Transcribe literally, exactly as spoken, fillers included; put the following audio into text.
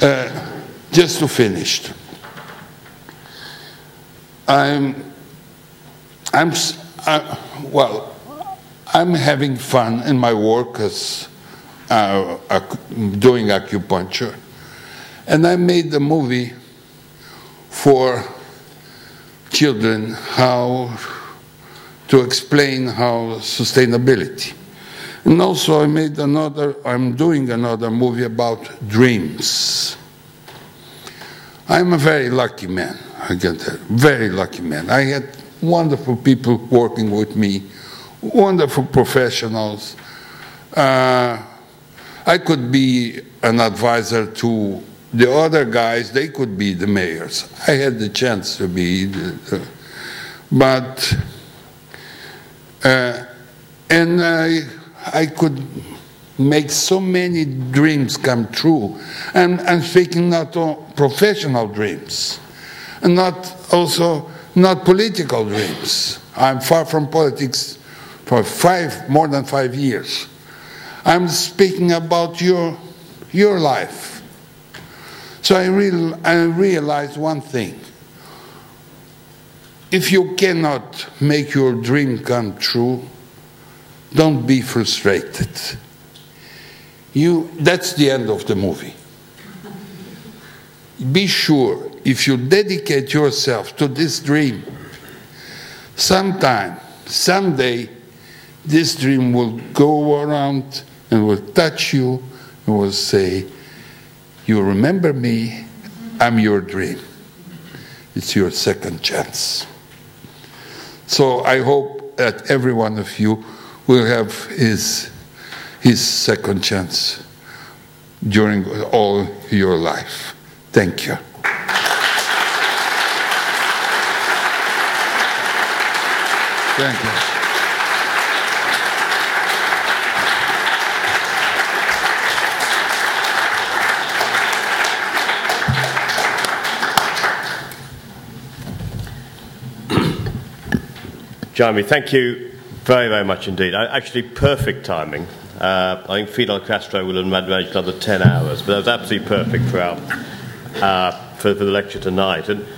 Uh, just to finish, I'm, I'm, I, well, I'm having fun in my work as uh, ac- doing acupuncture, and I made a movie for children how to explain how sustainability. And also I made another, I'm doing another movie about dreams. I'm a very lucky man, I can tell you, very lucky man. I had wonderful people working with me, wonderful professionals. Uh, I could be an advisor to the other guys, they could be the mayors. I had the chance to be, the, the, but, uh, and I, I could make so many dreams come true. And I'm speaking not on professional dreams, and not also not political dreams. I'm far from politics for five, more than five years. I'm speaking about your, your life. So I, real, I realized one thing. If you cannot make your dream come true, don't be frustrated. You, that's the end of the movie. Be sure, if you dedicate yourself to this dream, sometime, someday, this dream will go around and will touch you and will say, "You remember me, I'm your dream." It's your second chance. So I hope that every one of you will have his, his second chance during all your life. Thank you. Thank you. Jaime, thank you very, very much indeed. Actually, perfect timing. Uh, I think Fidel Castro will have managed another ten hours, but that was absolutely perfect for, our, uh, for, for the lecture tonight. And